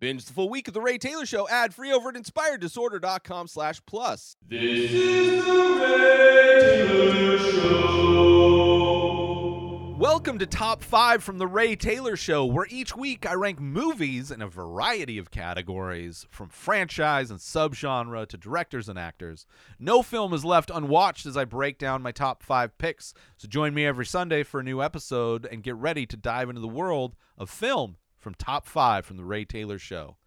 Binge the full week of The Ray Taylor Show ad-free over at inspireddisorder.com/plus. This is The Ray Taylor Show. Welcome to Top 5 from The Ray Taylor Show, where each week I rank movies in a variety of categories, from franchise and subgenre to directors and actors. No film is left unwatched as I break down my top 5 picks, so join me every Sunday for a new episode and get ready to dive into the world of film. From Top 5 from The Ray Taylor Show.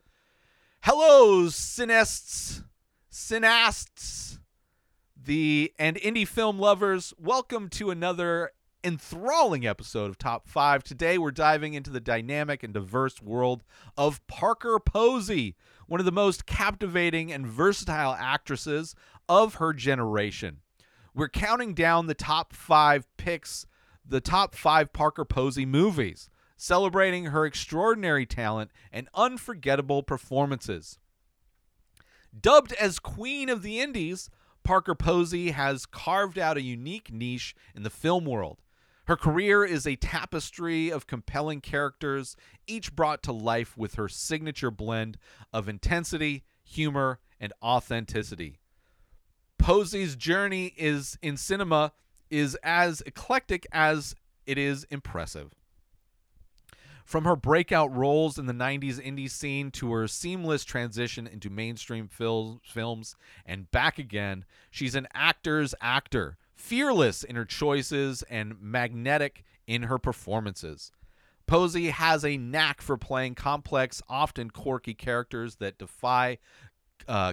Hello, cineasts, and indie film lovers. Welcome to another enthralling episode of Top 5. Today, we're diving into the dynamic and diverse world of Parker Posey, one of the most captivating and versatile actresses of her generation. We're counting down the top 5 picks, the top 5 Parker Posey movies, celebrating her extraordinary talent and unforgettable performances. Dubbed as Queen of the Indies, Parker Posey has carved out a unique niche in the film world. Her career is a tapestry of compelling characters, each brought to life with her signature blend of intensity, humor, and authenticity. Posey's journey in cinema is as eclectic as it is impressive. From her breakout roles in the 90s indie scene to her seamless transition into mainstream films and back again, she's an actor's actor, fearless in her choices and magnetic in her performances. Posey has a knack for playing complex, often quirky characters that defy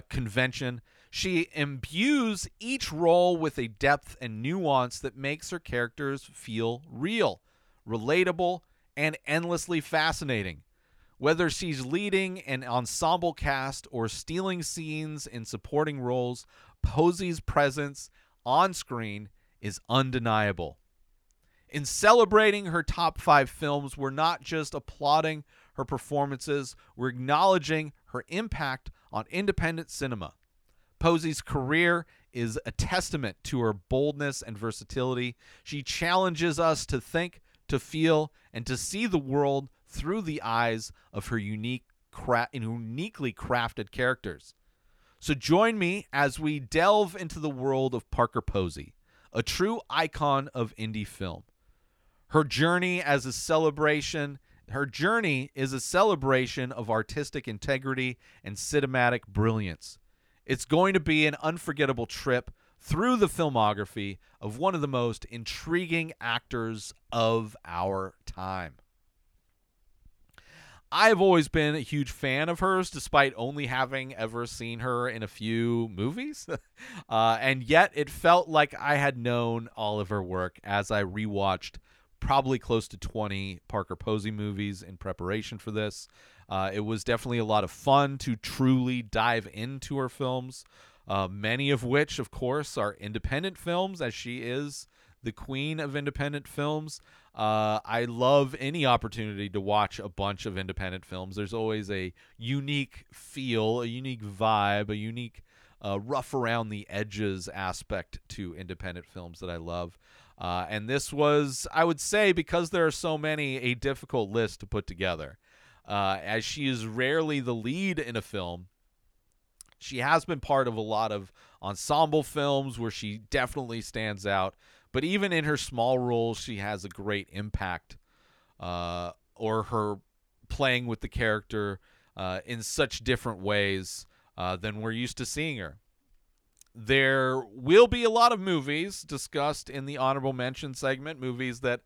convention. She imbues each role with a depth and nuance that makes her characters feel real, relatable, and endlessly fascinating. Whether she's leading an ensemble cast or stealing scenes in supporting roles, Posey's presence on screen is undeniable. In celebrating her top 5 films, we're not just applauding her performances, we're acknowledging her impact on independent cinema. Posey's career is a testament to her boldness and versatility. She challenges us to think, to feel, and to see the world through the eyes of her uniquely crafted characters. So join me as we delve into the world of Parker Posey, a true icon of indie film. Her journey is a celebration of artistic integrity and cinematic brilliance. It's going to be an unforgettable trip through the filmography of one of the most intriguing actors of our time. I've always been a huge fan of hers, despite only having ever seen her in a few movies. And yet it felt like I had known all of her work as I rewatched probably close to 20 Parker Posey movies in preparation for this. It was definitely a lot of fun to truly dive into her films. Many of which, of course, are independent films, as she is the queen of independent films. I love any opportunity to watch a bunch of independent films. There's always a unique feel, a unique vibe, a unique rough around the edges aspect to independent films that I love. And this was, I would say, because there are so many, a difficult list to put together. As she is rarely the lead in a film, she has been part of a lot of ensemble films where she definitely stands out. But even in her small roles, she has a great impact, or her playing with the character in such different ways than we're used to seeing her. There will be a lot of movies discussed in the honorable mention segment, movies that,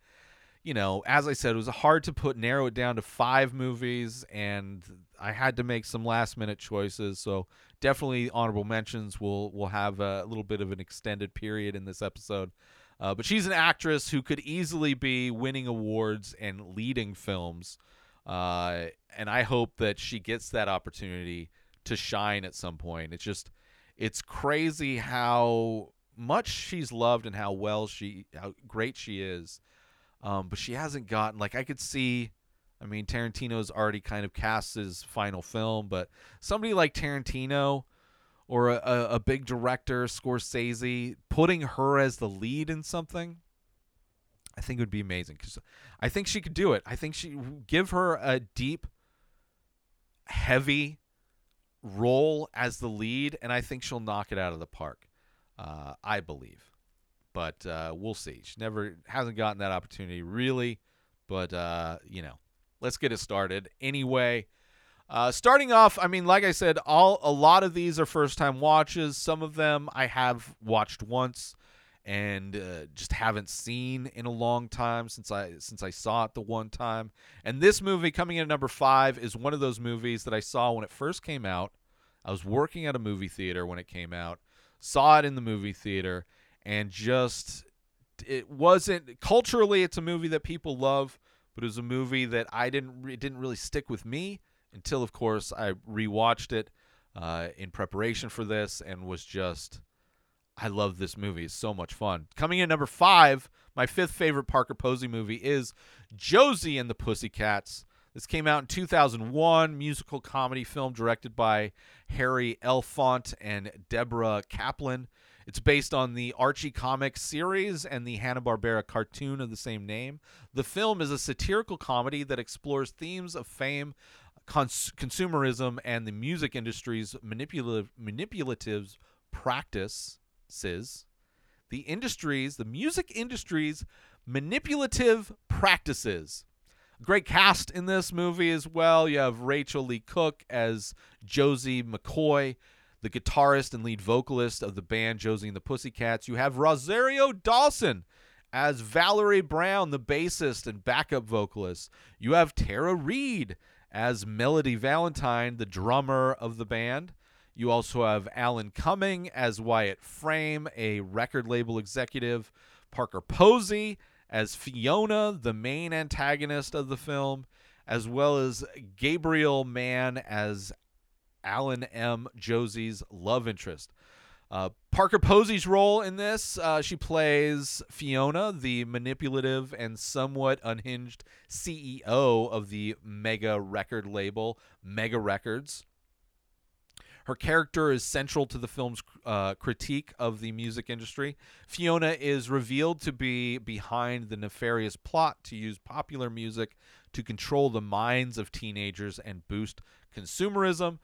you know, as I said, it was hard to narrow it down to 5 movies, and I had to make some last-minute choices. So definitely honorable mentions will have a little bit of an extended period in this episode. But she's an actress who could easily be winning awards and leading films, and I hope that she gets that opportunity to shine at some point. It's crazy how much she's loved and how great she is. But she hasn't gotten, like, I could see, I mean, Tarantino's already kind of cast his final film, but somebody like Tarantino or a big director, Scorsese, putting her as the lead in something, I think it would be amazing, because I think she could do it. I think she give her a deep heavy role as the lead, and I think she'll knock it out of the park, I believe. But we'll see. She never hasn't gotten that opportunity, really. But, you know, let's get it started. Anyway, starting off, I mean, like I said, a lot of these are first-time watches. Some of them I have watched once and just haven't seen in a long time since I saw it the one time. And this movie coming in at number 5 is one of those movies that I saw when it first came out. I was working at a movie theater when it came out, saw it in the movie theater, and just it wasn't culturally it's a movie that people love, but it was a movie that it didn't really stick with me until, of course, I rewatched it in preparation for this and was just, I love this movie. It's so much fun. Coming in number 5, my fifth favorite Parker Posey movie is Josie and the Pussycats. This came out in 2001, musical comedy film directed by Harry Elfont and Deborah Kaplan. It's based on the Archie Comics series and the Hanna-Barbera cartoon of the same name. The film is a satirical comedy that explores themes of fame, consumerism, and the music industry's manipulative practices. The music industry's manipulative practices. Great cast in this movie as well. You have Rachel Lee Cook as Josie McCoy, the guitarist and lead vocalist of the band Josie and the Pussycats. You have Rosario Dawson as Valerie Brown, the bassist and backup vocalist. You have Tara Reid as Melody Valentine, the drummer of the band. You also have Alan Cumming as Wyatt Frame, a record label executive. Parker Posey as Fiona, the main antagonist of the film, as well as Gabriel Mann as Alan M., Josie's love interest. Parker Posey's role in this, she plays Fiona, the manipulative and somewhat unhinged CEO of the mega record label, Mega Records. Her character is central to the film's critique of the music industry. Fiona is revealed to be behind the nefarious plot to use popular music to control the minds of teenagers and boost consumerism.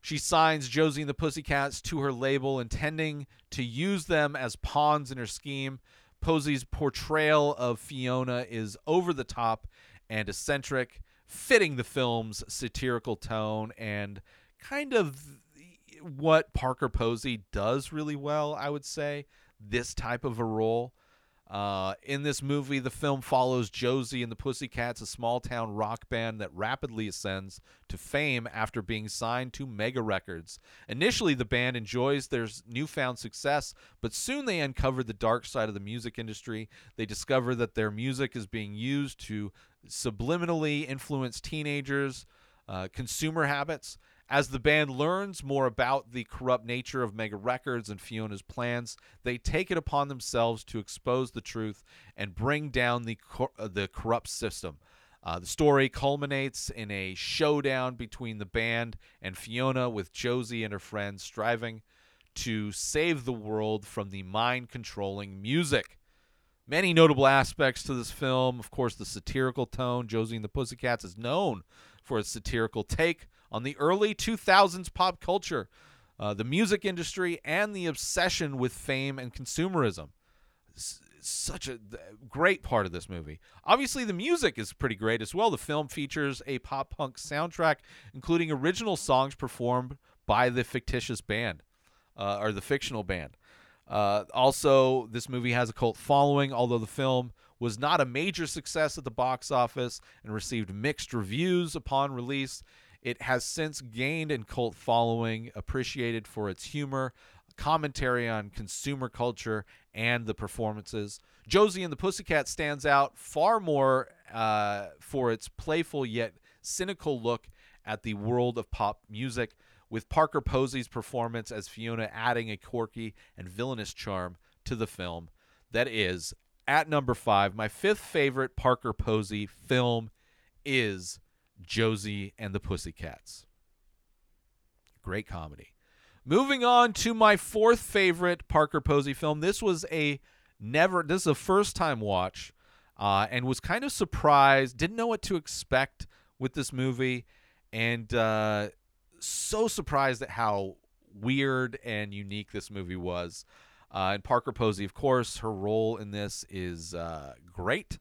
She signs Josie and the Pussycats to her label, intending to use them as pawns in her scheme. Posey's portrayal of Fiona is over the top and eccentric, fitting the film's satirical tone and kind of what Parker Posey does really well, I would say, this type of a role. In this movie, the film follows Josie and the Pussycats, a small-town rock band that rapidly ascends to fame after being signed to Mega Records. Initially, the band enjoys their newfound success, but soon they uncover the dark side of the music industry. They discover that their music is being used to subliminally influence teenagers' consumer habits. As the band learns more about the corrupt nature of Mega Records and Fiona's plans, they take it upon themselves to expose the truth and bring down the corrupt system. The story culminates in a showdown between the band and Fiona, with Josie and her friends striving to save the world from the mind-controlling music. Many notable aspects to this film. Of course, the satirical tone. Josie and the Pussycats is known for its satirical take on the early 2000s pop culture, the music industry, and the obsession with fame and consumerism. Such a great part of this movie. Obviously, the music is pretty great as well. The film features a pop-punk soundtrack, including original songs performed by the fictitious band, or the fictional band. Also, this movie has a cult following, although the film was not a major success at the box office and received mixed reviews upon release. It has since gained a cult following, appreciated for its humor, commentary on consumer culture, and the performances. Josie and the Pussycat stands out far more for its playful yet cynical look at the world of pop music, with Parker Posey's performance as Fiona adding a quirky and villainous charm to the film. That is, at number 5, my fifth favorite Parker Posey film is Josie and the Pussycats. Great comedy. Moving on to my fourth favorite Parker Posey film. This is a first time watch, and was kind of surprised, didn't know what to expect with this movie, And so surprised at how weird and unique this movie was. And Parker Posey, of course, her role in this is great,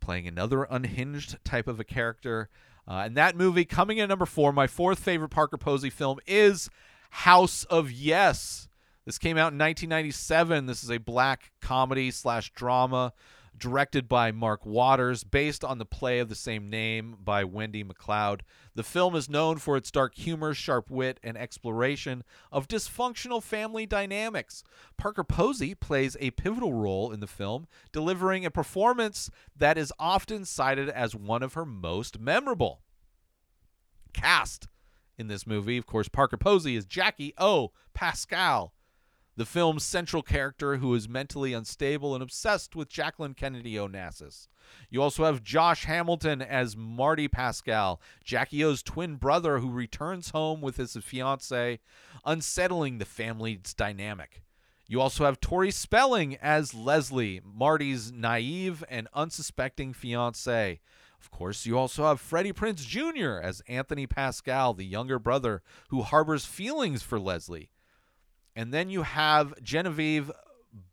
playing another unhinged type of a character. And that movie coming in at number 4, my fourth favorite Parker Posey film is House of Yes. This came out in 1997. This is a black comedy / drama directed by Mark Waters, based on the play of the same name by Wendy MacLeod. The film is known for its dark humor, sharp wit, and exploration of dysfunctional family dynamics. Parker Posey plays a pivotal role in the film, delivering a performance that is often cited as one of her most memorable. Cast in this movie, of course, Parker Posey is Jackie O. Pascal, the film's central character who is mentally unstable and obsessed with Jacqueline Kennedy Onassis. You also have Josh Hamilton as Marty Pascal, Jackie O's twin brother who returns home with his fiancée, unsettling the family's dynamic. You also have Tori Spelling as Leslie, Marty's naive and unsuspecting fiancée. Of course, you also have Freddie Prinze Jr. as Anthony Pascal, the younger brother who harbors feelings for Leslie. And then you have Genevieve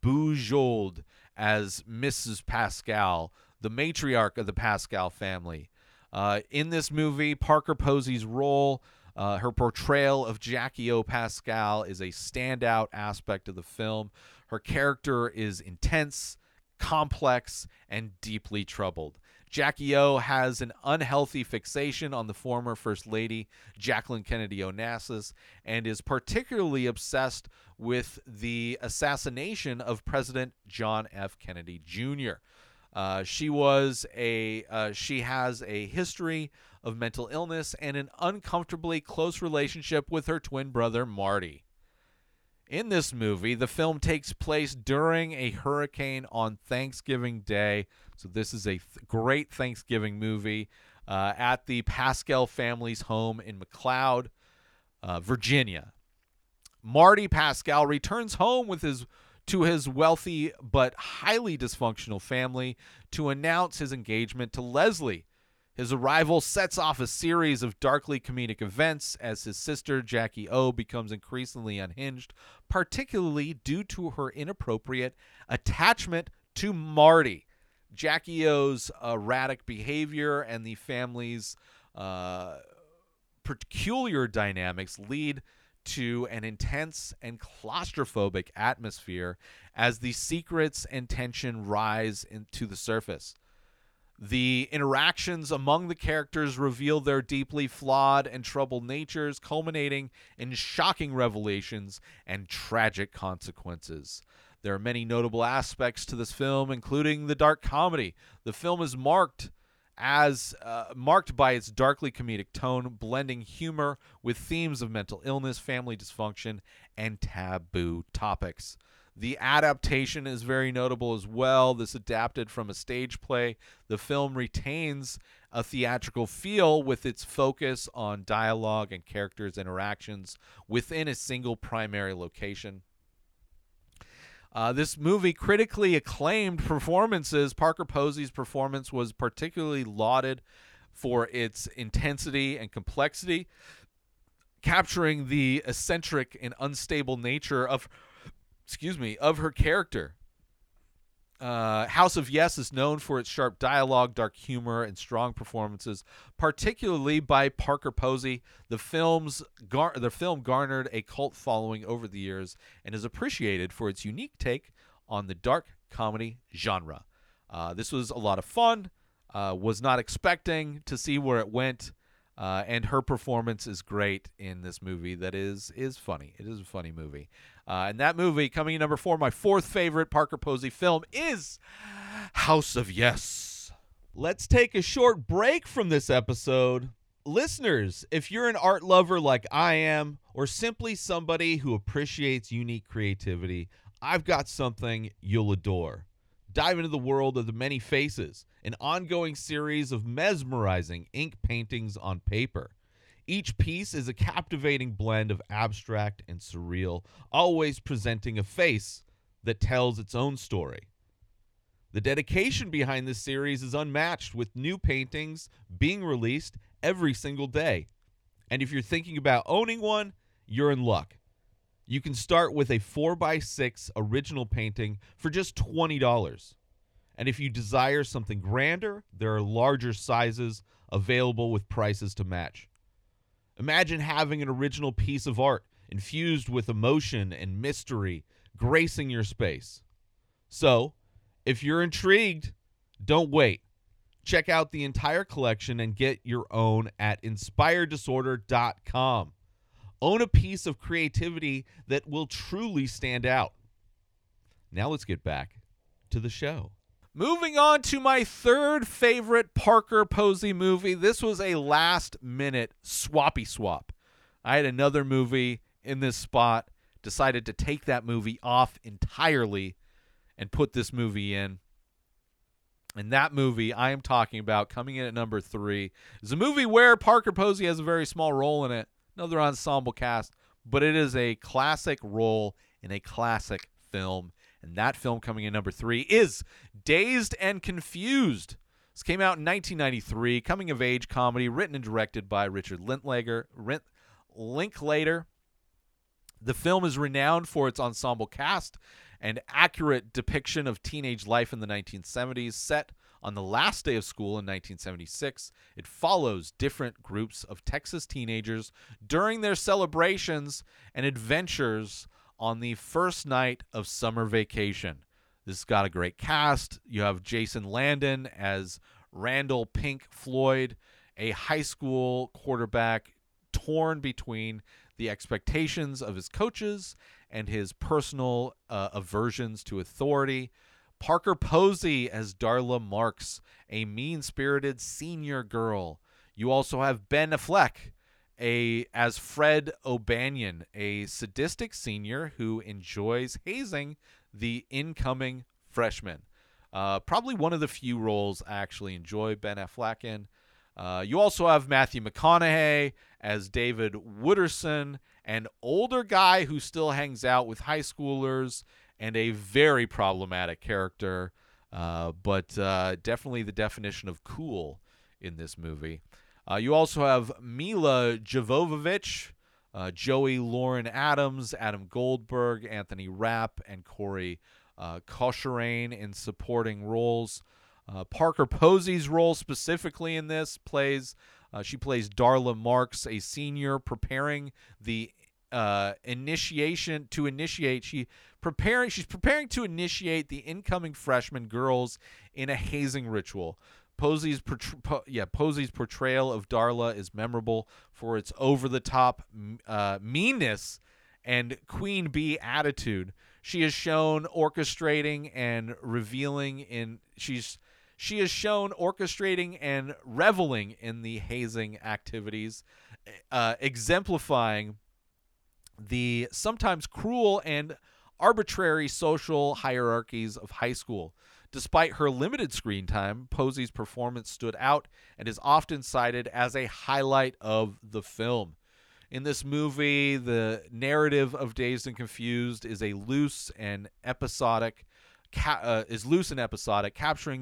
Bujold as Mrs. Pascal, the matriarch of the Pascal family. In this movie, Parker Posey's role, her portrayal of Jackie O. Pascal, is a standout aspect of the film. Her character is intense, complex, and deeply troubled. Jackie O has an unhealthy fixation on the former First Lady, Jacqueline Kennedy Onassis, and is particularly obsessed with the assassination of President John F. Kennedy Jr. She has a history of mental illness and an uncomfortably close relationship with her twin brother, Marty. In this movie, the film takes place during a hurricane on Thanksgiving Day. So this is a great Thanksgiving movie at the Pascal family's home in McLeod, Virginia. Marty Pascal returns home with his wealthy but highly dysfunctional family to announce his engagement to Leslie. His arrival sets off a series of darkly comedic events as his sister, Jackie O, becomes increasingly unhinged, particularly due to her inappropriate attachment to Marty. Jackie O's erratic behavior and the family's peculiar dynamics lead to an intense and claustrophobic atmosphere as the secrets and tension rise to the surface. The interactions among the characters reveal their deeply flawed and troubled natures, culminating in shocking revelations and tragic consequences. There are many notable aspects to this film, including the dark comedy. The film is marked by its darkly comedic tone, blending humor with themes of mental illness, family dysfunction, and taboo topics. The adaptation is very notable as well. This adapted from a stage play. The film retains a theatrical feel with its focus on dialogue and characters' interactions within a single primary location. This movie critically acclaimed performances. Parker Posey's performance was particularly lauded for its intensity and complexity, capturing the eccentric and unstable nature of her character. House of Yes is known for its sharp dialogue, dark humor, and strong performances, particularly by Parker Posey. The film garnered a cult following over the years and is appreciated for its unique take on the dark comedy genre. This was a lot of fun. Was not expecting to see where it went, and her performance is great in this movie. That is funny. It is a funny movie. And that movie, coming in number 4, my fourth favorite Parker Posey film, is House of Yes. Let's take a short break from this episode. Listeners, if you're an art lover like I am, or simply somebody who appreciates unique creativity, I've got something you'll adore. Dive into the world of The Many Faces, an ongoing series of mesmerizing ink paintings on paper. Each piece is a captivating blend of abstract and surreal, always presenting a face that tells its own story. The dedication behind this series is unmatched, with new paintings being released every single day. And if you're thinking about owning one, you're in luck. You can start with a 4x6 original painting for just $20. And if you desire something grander, there are larger sizes available with prices to match. Imagine having an original piece of art infused with emotion and mystery, gracing your space. So, if you're intrigued, don't wait. Check out the entire collection and get your own at inspireddisorder.com. Own a piece of creativity that will truly stand out. Now let's get back to the show. Moving on to my third favorite Parker Posey movie. This was a last-minute swappy swap. I had another movie in this spot, decided to take that movie off entirely and put this movie in. And that movie I am talking about, coming in at number 3, is a movie where Parker Posey has a very small role in it. Another ensemble cast, but it is a classic role in a classic film. And that film coming in number 3 is Dazed and Confused. This came out in 1993, coming-of-age comedy written and directed by Richard Linklater. The film is renowned for its ensemble cast and accurate depiction of teenage life in the 1970s. Set on the last day of school in 1976, it follows different groups of Texas teenagers during their celebrations and adventures on the first night of summer vacation. This has got a great cast. You have Jason Landon as Randall Pink Floyd, a high school quarterback torn between the expectations of his coaches and his personal aversions to authority. Parker Posey as Darla Marks, a mean-spirited senior girl. You also have Ben Affleck as Fred O'Banion, a sadistic senior who enjoys hazing the incoming freshman. Probably one of the few roles I actually enjoy Ben Affleck in. You also have Matthew McConaughey as David Wooderson, an older guy who still hangs out with high schoolers and a very problematic character, but definitely the definition of cool in this movie. You also have Mila Jovovich, Joey Lauren Adams, Adam Goldberg, Anthony Rapp, and Corey Kosharain in supporting roles. Parker Posey's role specifically in this plays Darla Marks, a senior preparing the initiate the incoming freshman girls in a hazing ritual. Posey's portrayal of Darla is memorable for its over-the-top meanness and queen bee attitude. She is shown orchestrating and reveling in the hazing activities, exemplifying the sometimes cruel and arbitrary social hierarchies of high school. Despite her limited screen time, Posey's performance stood out and is often cited as a highlight of the film. In this movie, the narrative of Dazed and Confused is loose and episodic, capturing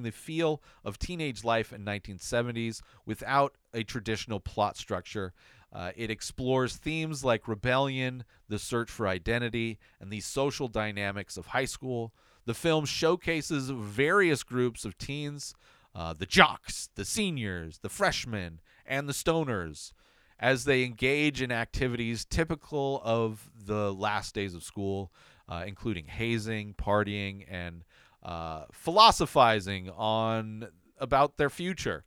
the feel of teenage life in 1970s without a traditional plot structure. It explores themes like rebellion, the search for identity, and the social dynamics of high school. The film showcases various groups of teens, the jocks, the seniors, the freshmen, and the stoners, as they engage in activities typical of the last days of school, including hazing, partying, and philosophizing about their future.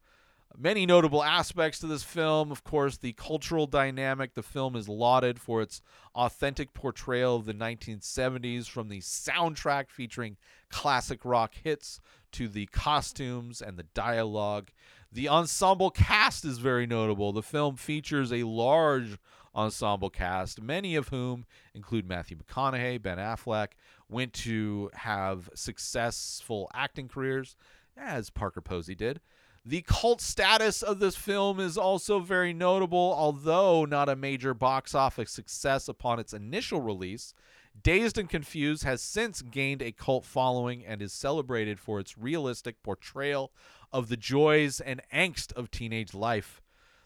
Many notable aspects to this film, of course, the cultural dynamic. The film is lauded for its authentic portrayal of the 1970s, from the soundtrack featuring classic rock hits to the costumes and the dialogue. The ensemble cast is very notable. The film features a large ensemble cast, many of whom include Matthew McConaughey, Ben Affleck, went to have successful acting careers, as Parker Posey did. The cult status of this film is also very notable. Although not a major box office success upon its initial release, Dazed and Confused has since gained a cult following and is celebrated for its realistic portrayal of the joys and angst of teenage life.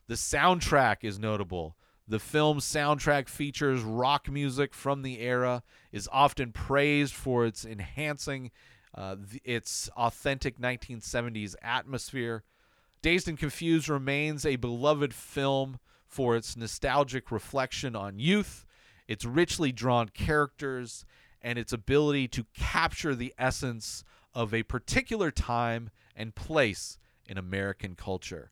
The soundtrack is notable. The film's soundtrack features rock music from the era, is often praised for its enhancing its authentic 1970s atmosphere. Dazed and Confused remains a beloved film for its nostalgic reflection on youth, its richly drawn characters, and its ability to capture the essence of a particular time and place in American culture.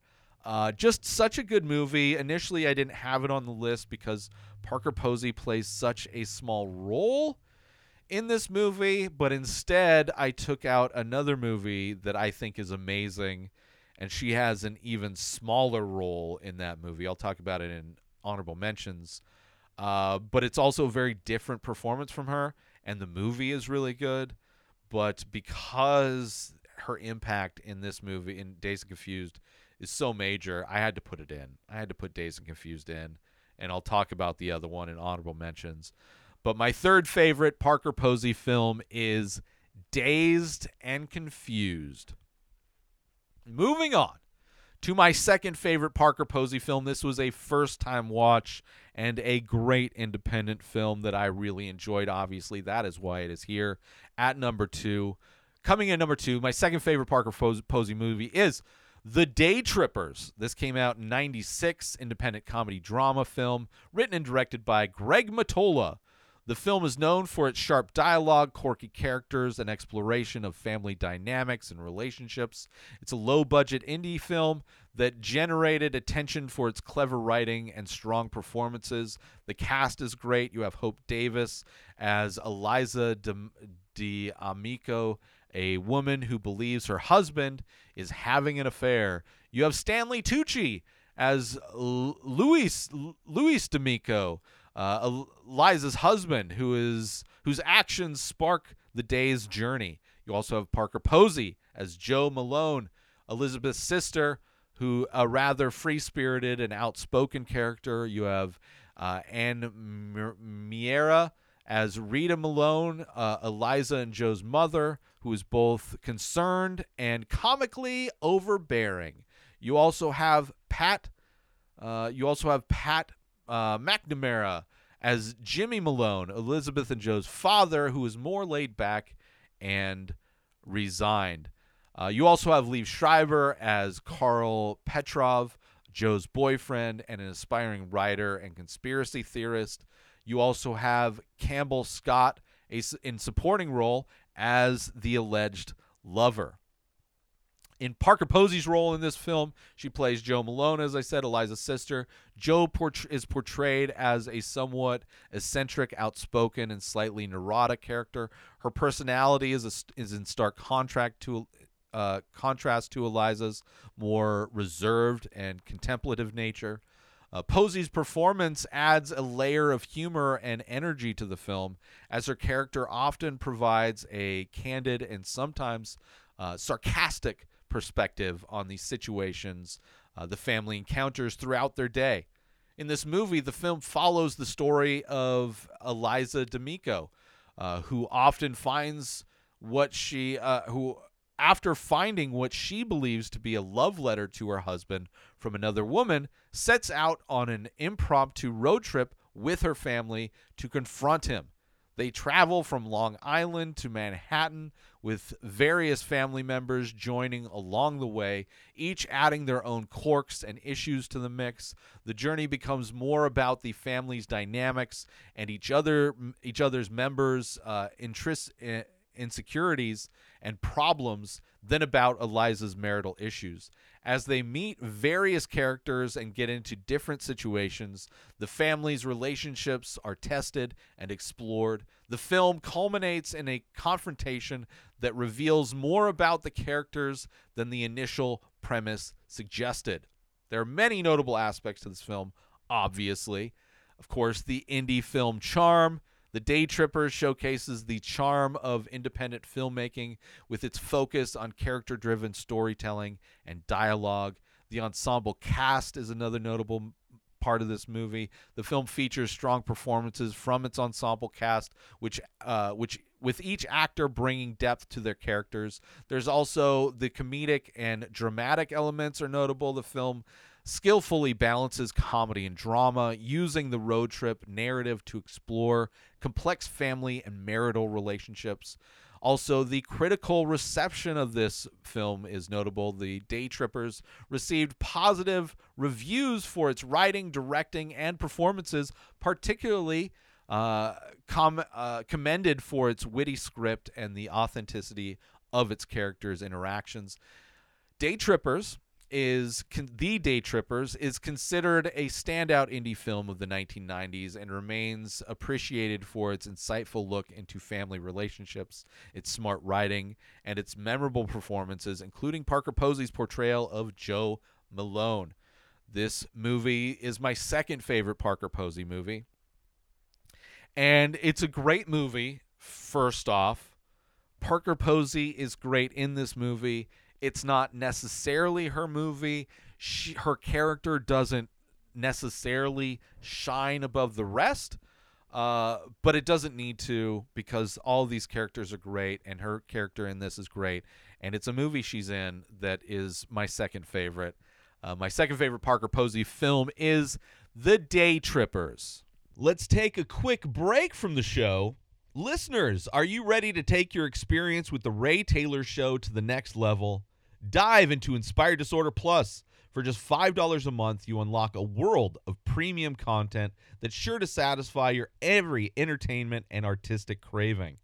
Just such a good movie. Initially, I didn't have it on the list because Parker Posey plays such a small role in this movie, but instead I took out another movie that I think is amazing, and she has an even smaller role in that movie. I'll talk about it in honorable mentions, but it's also a very different performance from her, and the movie is really good, but because her impact in this movie, in Dazed and Confused, is so major, I had to put it in. I had to put Dazed and Confused in, and I'll talk about the other one in honorable mentions. But my third favorite Parker Posey film is Dazed and Confused. Moving on to my second favorite Parker Posey film. This was a first-time watch and a great independent film that I really enjoyed, obviously. That is why it is here at number two. Coming in number two, my second favorite Parker Posey movie is The Day Trippers. This came out in 1996, independent comedy drama film, written and directed by Greg Mottola. The film is known for its sharp dialogue, quirky characters, and exploration of family dynamics and relationships. It's a low-budget indie film that generated attention for its clever writing and strong performances. The cast is great. You have Hope Davis as Eliza D'Amico, a woman who believes her husband is having an affair. You have Stanley Tucci as Luis D'Amico, Eliza's husband, whose actions spark the day's journey. You also have Parker Posey as Joe Malone, Elizabeth's sister, who a rather free-spirited and outspoken character. You have Anne Miera as Rita Malone, Eliza and Joe's mother, who is both concerned and comically overbearing. You also have Pat McNamara as Jimmy Malone, Elizabeth and Joe's father, who is more laid back and resigned. You also have Liev Schreiber as Carl Petrov, Joe's boyfriend and an aspiring writer and conspiracy theorist. You also have Campbell Scott in supporting role as the alleged lover. In Parker Posey's role in this film, she plays Joe Malone, as I said, Eliza's sister. Joe is portrayed as a somewhat eccentric, outspoken, and slightly neurotic character. Her personality is in stark contrast to Eliza's more reserved and contemplative nature. Posey's performance adds a layer of humor and energy to the film, as her character often provides a candid and sometimes sarcastic perspective on the situations the family encounters throughout their day. In this movie, the film follows the story of Eliza D'Amico, after finding what she believes to be a love letter to her husband from another woman, sets out on an impromptu road trip with her family to confront him. They travel from Long Island to Manhattan, with various family members joining along the way, each adding their own quirks and issues to the mix. The journey becomes more about the family's dynamics and each other's members' interests, insecurities, and problems than about Eliza's marital issues. As they meet various characters and get into different situations, the family's relationships are tested and explored. The film culminates in a confrontation that reveals more about the characters than the initial premise suggested. There are many notable aspects to this film, obviously. Of course, the indie film charm. The Day Trippers showcases the charm of independent filmmaking with its focus on character-driven storytelling and dialogue. The ensemble cast is another notable part of this movie. The film features strong performances from its ensemble cast, which with each actor bringing depth to their characters. There's also the comedic and dramatic elements are notable. The film skillfully balances comedy and drama, using the road trip narrative to explore complex family and marital relationships. Also, the critical reception of this film is notable. The Day Trippers received positive reviews for its writing, directing, and performances, particularly commended for its witty script and the authenticity of its characters' interactions. The Day Trippers is considered a standout indie film of the 1990s and remains appreciated for its insightful look into family relationships, its smart writing, and its memorable performances, including Parker Posey's portrayal of Joe Malone. This movie is my second favorite Parker Posey movie. And it's a great movie, first off. Parker Posey is great in this movie. It's not necessarily her movie. Her character doesn't necessarily shine above the rest, but it doesn't need to, because all these characters are great, and her character in this is great. And it's a movie she's in that is my second favorite. My second favorite Parker Posey film is The Day Trippers. Let's take a quick break from the show. Listeners, are you ready to take your experience with the Ray Taylor Show to the next level? Dive into Inspired Disorder Plus. For just $5 a month, you unlock a world of premium content that's sure to satisfy your every entertainment and artistic craving.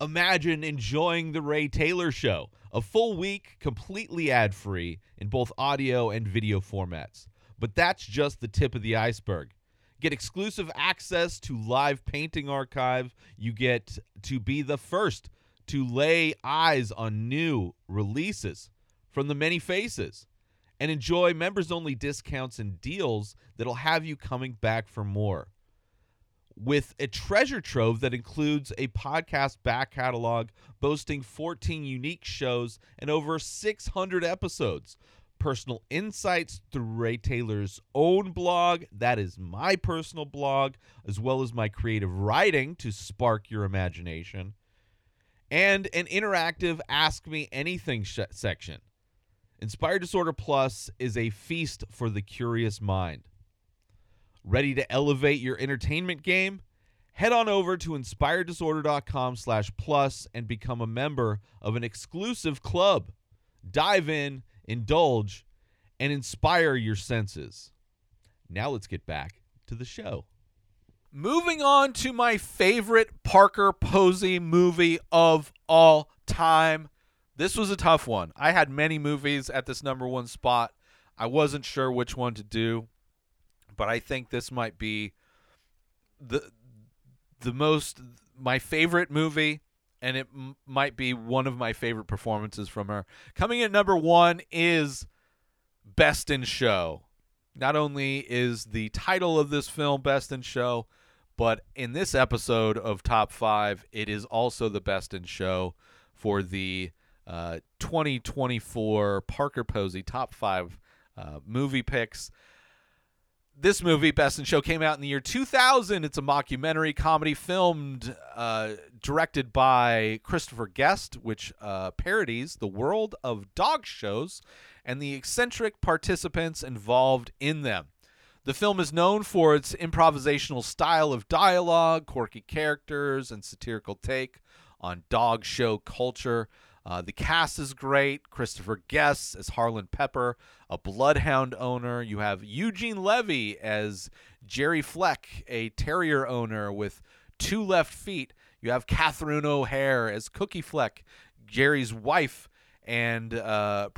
Imagine enjoying the Ray Taylor Show, a full week completely ad-free in both audio and video formats. But that's just the tip of the iceberg. Get exclusive access to live painting archive. You get to be the first to lay eyes on new releases from the many faces, and enjoy members-only discounts and deals that'll have you coming back for more. With a treasure trove that includes a podcast back catalog boasting 14 unique shows and over 600 episodes, personal insights through Ray Taylor's own blog, that is my personal blog, as well as my creative writing to spark your imagination, and an interactive Ask Me Anything section. Inspired Disorder Plus is a feast for the curious mind. Ready to elevate your entertainment game? Head on over to inspireddisorder.com/plus and become a member of an exclusive club. Dive in, indulge, and inspire your senses. Now let's get back to the show. Moving on to my favorite Parker Posey movie of all time. This was a tough one. I had many movies at this number one spot. I wasn't sure which one to do, but I think this might be my favorite movie. And it might be one of my favorite performances from her. Coming in number one is Best in Show. Not only is the title of this film Best in Show, but in this episode of Top 5, it is also the Best in Show for the 2024 Parker Posey Top 5 movie picks. This movie, Best in Show, came out in the year 2000. It's a mockumentary comedy filmed, directed by Christopher Guest, which parodies the world of dog shows and the eccentric participants involved in them. The film is known for its improvisational style of dialogue, quirky characters, and satirical take on dog show culture. The cast is great. Christopher Guest as Harlan Pepper, a bloodhound owner. You have Eugene Levy as Jerry Fleck, a terrier owner with two left feet. You have Catherine O'Hare as Cookie Fleck, Jerry's wife, and with a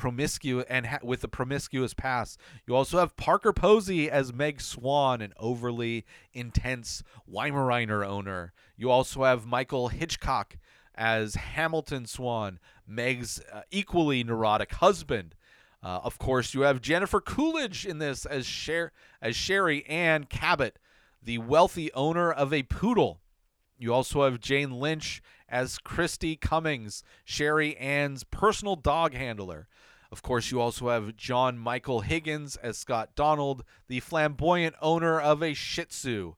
promiscuous past. You also have Parker Posey as Meg Swan, an overly intense Weimaraner owner. You also have Michael Hitchcock as Hamilton Swan, Meg's equally neurotic husband. Of course, you have Jennifer Coolidge in this as Sherry Ann Cabot, the wealthy owner of a poodle. You also have Jane Lynch as Christy Cummings, Sherry Ann's personal dog handler. Of course, you also have John Michael Higgins as Scott Donald, the flamboyant owner of a Shih Tzu.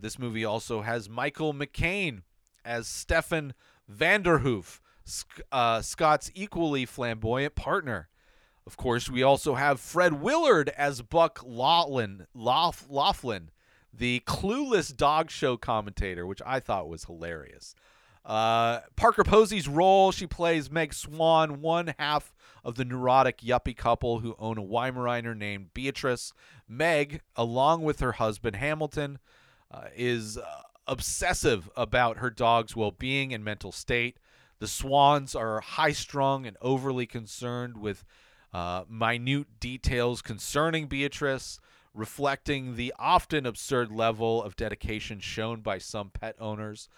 This movie also has Michael McCain as Stefan Vanderhoof, Scott's equally flamboyant partner. Of course, we also have Fred Willard as Buck Laughlin, the clueless dog show commentator, which I thought was hilarious. Parker Posey's role, she plays Meg Swan, one half of the neurotic yuppie couple who own a Weimaraner named Beatrice. Meg, along with her husband Hamilton, is obsessive about her dog's well-being and mental state. The Swans are high-strung and overly concerned with minute details concerning Beatrice, reflecting the often absurd level of dedication shown by some pet owners.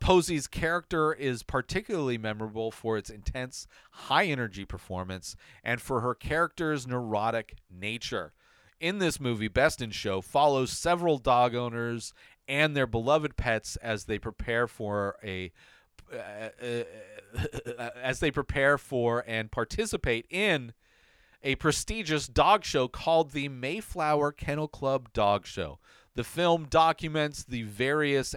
Posey's character is particularly memorable for its intense, high-energy performance and for her character's neurotic nature. In this movie, Best in Show follows several dog owners and their beloved pets as they prepare for and participate in a prestigious dog show called the Mayflower Kennel Club Dog Show. The film documents the various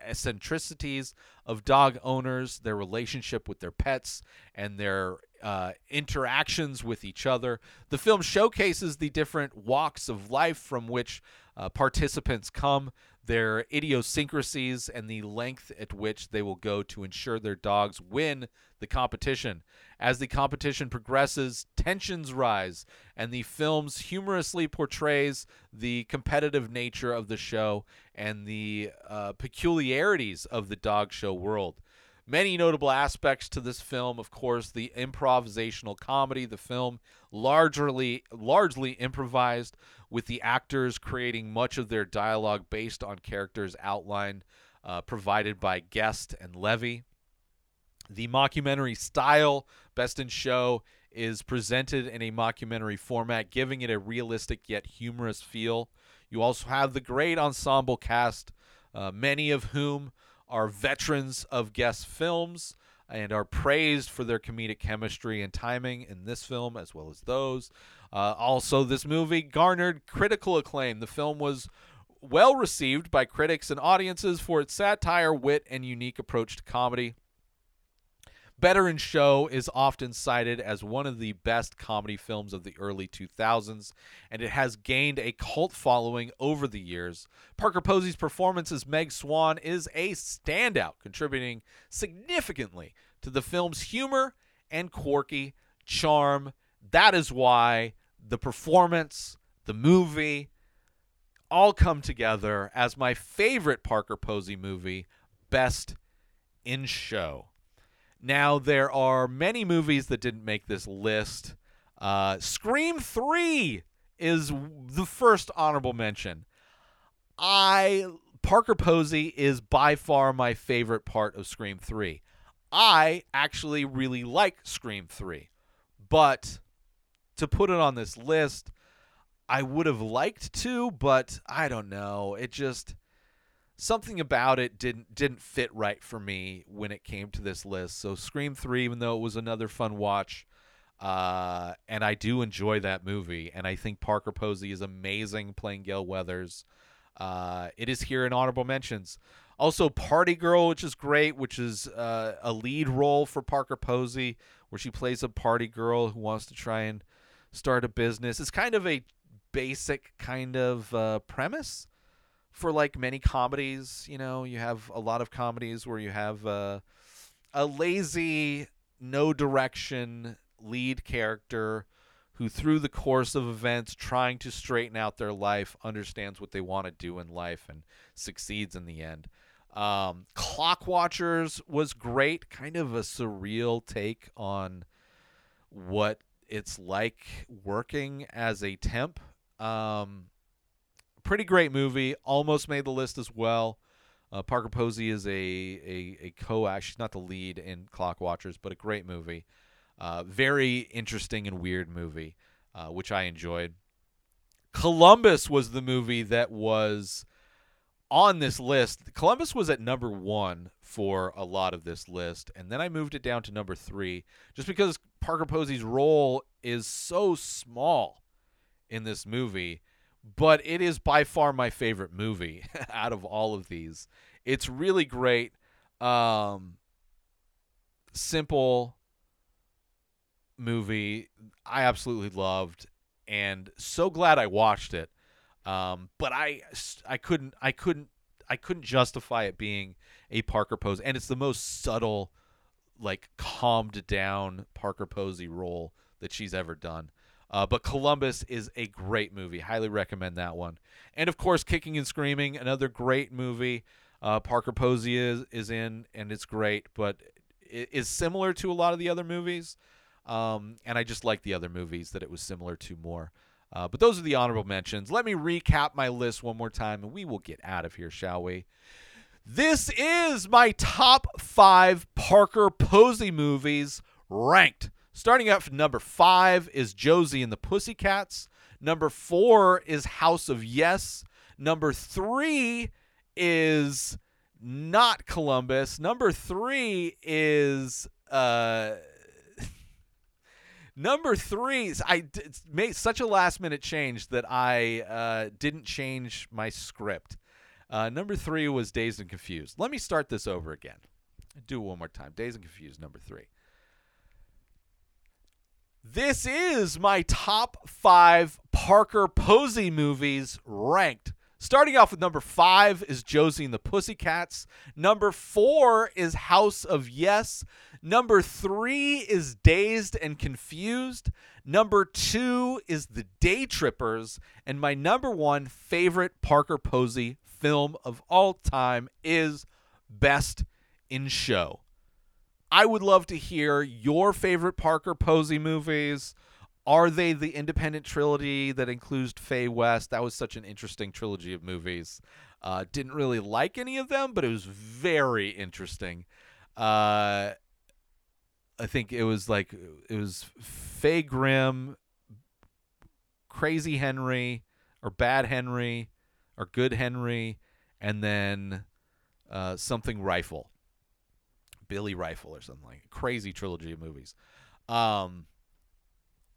eccentricities of dog owners, their relationship with their pets, and their interactions with each other. The film showcases the different walks of life from which participants come, their idiosyncrasies, and the length at which they will go to ensure their dogs win the competition. As the competition progresses, tensions rise, and the film humorously portrays the competitive nature of the show and the peculiarities of the dog show world. Many notable aspects to this film, of course, the improvisational comedy. The film largely improvised, with the actors creating much of their dialogue based on characters' outline provided by Guest and Levy. The mockumentary style, Best in Show, is presented in a mockumentary format, giving it a realistic yet humorous feel. You also have the great ensemble cast, many of whom are veterans of Guest films and are praised for their comedic chemistry and timing in this film as well as those. Also, this movie garnered critical acclaim. The film was well received by critics and audiences for its satire, wit, and unique approach to comedy. Better in Show is often cited as one of the best comedy films of the early 2000s, and it has gained a cult following over the years. Parker Posey's performance as Meg Swan is a standout, contributing significantly to the film's humor and quirky charm. That is why the performance, the movie, all come together as my favorite Parker Posey movie, Best in Show. Now, there are many movies that didn't make this list. Scream 3 is the first honorable mention. Parker Posey is by far my favorite part of Scream 3. I actually really like Scream 3. But to put it on this list, I would have liked to, but I don't know. It just... something about it didn't fit right for me when it came to this list. So Scream 3, even though it was another fun watch, and I do enjoy that movie, and I think Parker Posey is amazing playing Gail Weathers. It is here in honorable mentions. Also, Party Girl, which is great, which is a lead role for Parker Posey, where she plays a party girl who wants to try and start a business. It's kind of a basic kind of premise for like many comedies. You know, you have a lot of comedies where you have a lazy, no direction lead character who, through the course of events, trying to straighten out their life, understands what they want to do in life and succeeds in the end. Clock Watchers was great, kind of a surreal take on what it's like working as a temp. Pretty great movie. Almost made the list as well. Parker Posey is a co-act. She's not the lead in Clock Watchers, but a great movie. Very interesting and weird movie, which I enjoyed. Columbus was the movie that was on this list. Columbus was at number 1 for a lot of this list, and then I moved it down to number 3 just because Parker Posey's role is so small in this movie. But it is by far my favorite movie out of all of these. It's really great, simple, movie I absolutely loved and so glad I watched it. But I couldn't justify it being a Parker Posey, and it's the most subtle, like calmed down Parker Posey role that she's ever done. But Columbus is a great movie. Highly recommend that one. And of course, Kicking and Screaming, another great movie. Parker Posey is in, and it's great, but it is similar to a lot of the other movies. And I just like the other movies that it was similar to more. But those are the honorable mentions. Let me recap my list one more time, and we will get out of here, shall we? This is my top 5 Parker Posey movies ranked. Starting out from number 5 is Josie and the Pussycats. Number 4 is House of Yes. Number 3 is not Columbus. Number 3 is... Number 3, I made such a last-minute change that I didn't change my script. Number 3 was Dazed and Confused. Let me start this over again. Do it one more time. Dazed and Confused, number 3. This is my top 5 Parker Posey movies ranked. Starting off with number 5 is Josie and the Pussycats. Number 4 is House of Yes. Number 3 is Dazed and Confused. Number 2 is The Day Trippers. And my number 1 favorite Parker Posey film of all time is Best in Show. I would love to hear your favorite Parker Posey movies. Are they the independent trilogy that includes Faye West? That was such an interesting trilogy of movies. Didn't really like any of them, but it was very interesting. I think it was Faye Grimm, Crazy Henry, or Bad Henry, or Good Henry, and then something Rifle, Billy Rifle or something like that. Crazy trilogy of movies.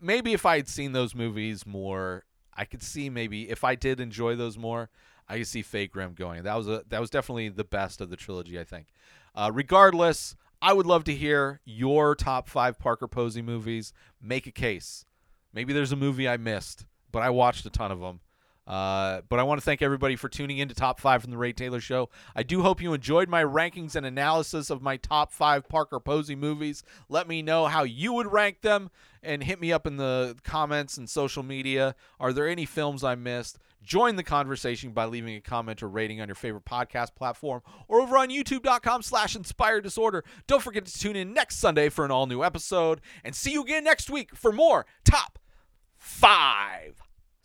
Maybe if I had seen those movies more, I could see maybe if I did enjoy those more, I could see Faye Grimm going. That was definitely the best of the trilogy, I think. Regardless, I would love to hear your top 5 Parker Posey movies. Make a case. Maybe there's a movie I missed, but I watched a ton of them. But I want to thank everybody for tuning in to Top 5 from The Ray Taylor Show. I do hope you enjoyed my rankings and analysis of my top 5 Parker Posey movies. Let me know how you would rank them and hit me up in the comments and social media. Are there any films I missed? Join the conversation by leaving a comment or rating on your favorite podcast platform or over on youtube.com/inspireddisorder. Don't forget to tune in next Sunday for an all-new episode. And see you again next week for more Top 5.